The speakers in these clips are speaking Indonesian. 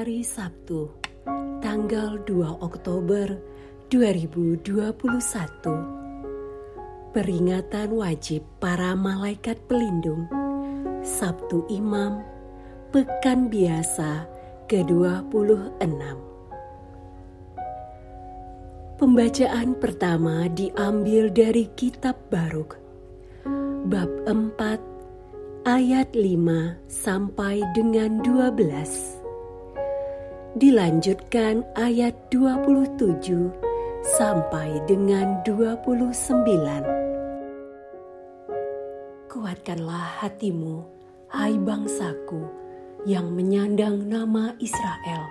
hari Sabtu, tanggal 2 Oktober 2021. Peringatan wajib para malaikat pelindung, Sabtu Imam, Pekan Biasa ke-26. Pembacaan pertama diambil dari Kitab Baruk, bab 4, ayat 5 sampai dengan 12. Dilanjutkan ayat 27 sampai dengan 29. Kuatkanlah hatimu, hai bangsaku, yang menyandang nama Israel.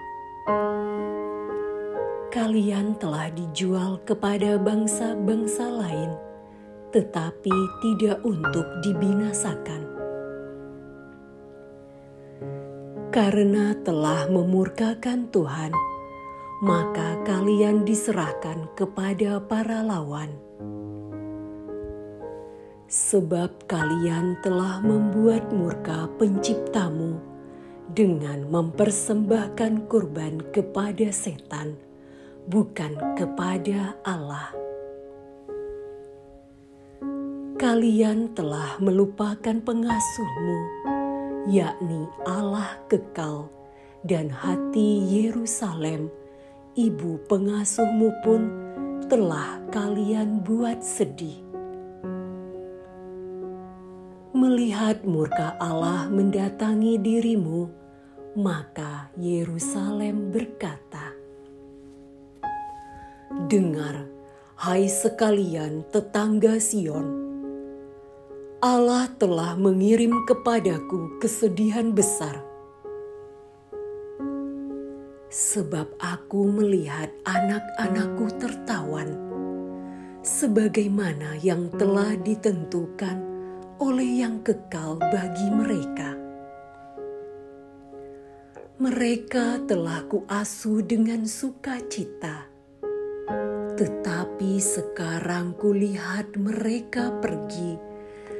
Kalian telah dijual kepada bangsa-bangsa lain, tetapi tidak untuk dibinasakan. Karena telah memurkakan Tuhan, maka kalian diserahkan kepada para lawan. Sebab kalian telah membuat murka Penciptamu dengan mempersembahkan kurban kepada setan, bukan kepada Allah. Kalian telah melupakan pengasuhmu, yakni Allah kekal, dan hati Yerusalem, ibu pengasuhmu pun telah kalian buat sedih. Melihat murka Allah mendatangi dirimu, maka Yerusalem berkata, "Dengar, hai sekalian tetangga Sion, Allah telah mengirim kepadaku kesedihan besar. Sebab aku melihat anak-anakku tertawan, sebagaimana yang telah ditentukan oleh yang kekal bagi mereka. Mereka telah kuasuh dengan sukacita, tetapi sekarang kulihat mereka pergi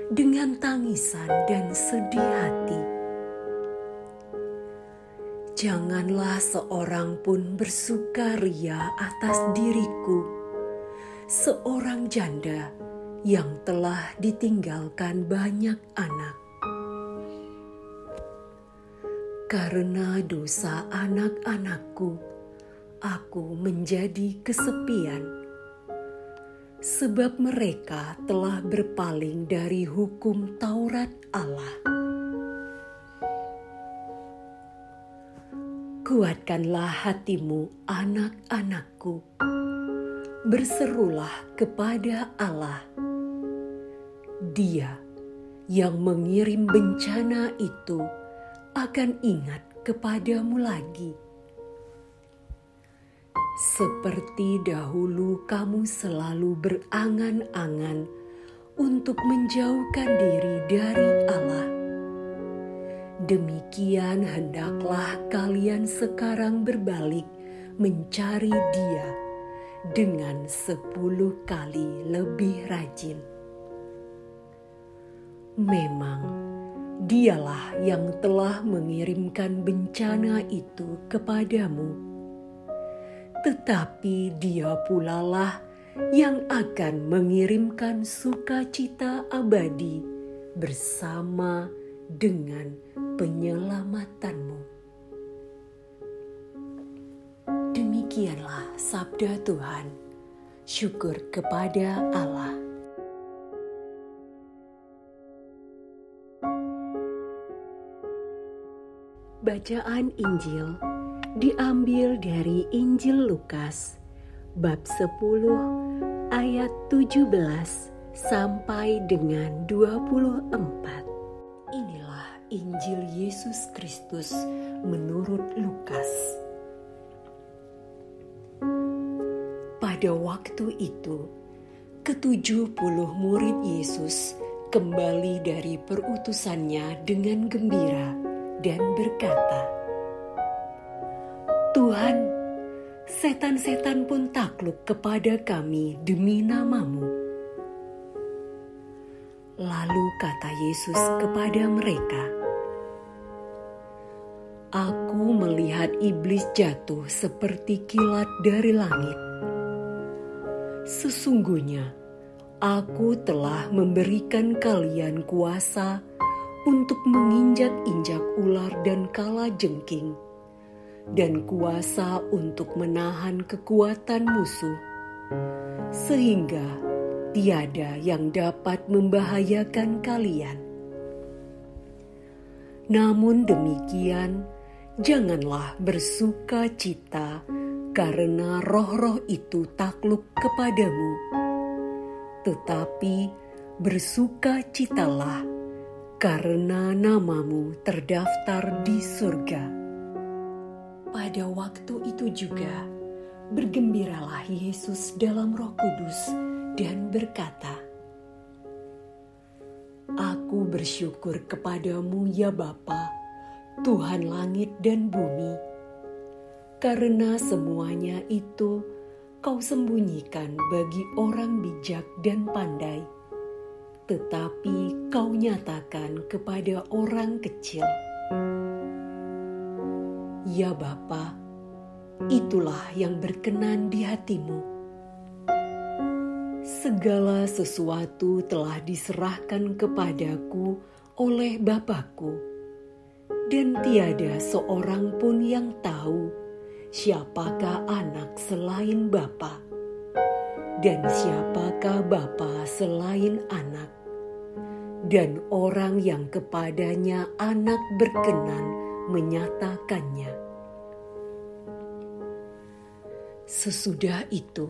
dengan tangisan dan sedih hati. Janganlah seorang pun bersukaria atas diriku, seorang janda yang telah ditinggalkan banyak anak. Karena dosa anak-anakku, aku menjadi kesepian, sebab mereka telah berpaling dari hukum Taurat Allah. Kuatkanlah hatimu, anak-anakku, berserulah kepada Allah. Dia yang mengirim bencana itu akan ingat kepadamu lagi. Seperti dahulu kamu selalu berangan-angan untuk menjauhkan diri dari Allah, demikian hendaklah kalian sekarang berbalik mencari Dia dengan 10 kali lebih rajin. Memang Dialah yang telah mengirimkan bencana itu kepadamu, tetapi Dia pulalah yang akan mengirimkan sukacita abadi bersama dengan penyelamatanmu." Demikianlah sabda Tuhan. Syukur kepada Allah. Bacaan Injil diambil dari Injil Lukas, bab 10 ayat 17 sampai dengan 24. Inilah Injil Yesus Kristus menurut Lukas. Pada waktu itu, ke-70 murid Yesus kembali dari perutusannya dengan gembira dan berkata, "Tuhan, setan-setan pun takluk kepada kami demi nama-Mu." Lalu kata Yesus kepada mereka, "Aku Aku melihat iblis jatuh seperti kilat dari langit. Sesungguhnya, aku telah memberikan kalian kuasa untuk menginjak-injak ular dan kalajengking, dan kuasa untuk menahan kekuatan musuh, sehingga tiada yang dapat membahayakan kalian. Namun demikian, janganlah bersuka cita karena roh-roh itu takluk kepadamu, tetapi bersukacitalah karena namamu terdaftar di surga. Pada waktu itu juga, bergembiralah Yesus dalam Roh Kudus dan berkata, "Aku bersyukur kepadamu ya Bapa, Tuhan langit dan bumi, karena semuanya itu Kau sembunyikan bagi orang bijak dan pandai, tetapi Kau nyatakan kepada orang kecil. Ya Bapa, itulah yang berkenan di hatimu." Segala sesuatu telah diserahkan kepadaku oleh Bapa-Ku, dan tiada seorang pun yang tahu siapakah anak selain Bapa, dan siapakah Bapa selain anak, dan orang yang kepadanya anak berkenan menyatakannya. Sesudah itu,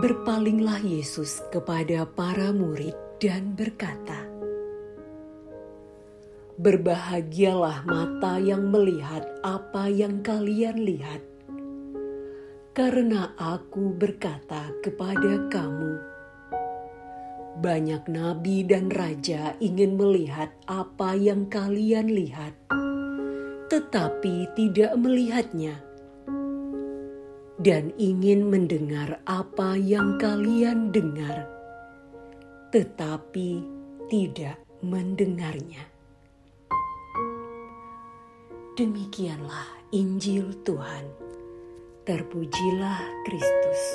berpalinglah Yesus kepada para murid dan berkata, "Berbahagialah mata yang melihat apa yang kalian lihat, karena aku berkata kepada kamu, banyak nabi dan raja ingin melihat apa yang kalian lihat, tetapi tidak melihatnya, dan ingin mendengar apa yang kalian dengar, tetapi tidak mendengarnya." Demikianlah Injil Tuhan. Terpujilah Kristus.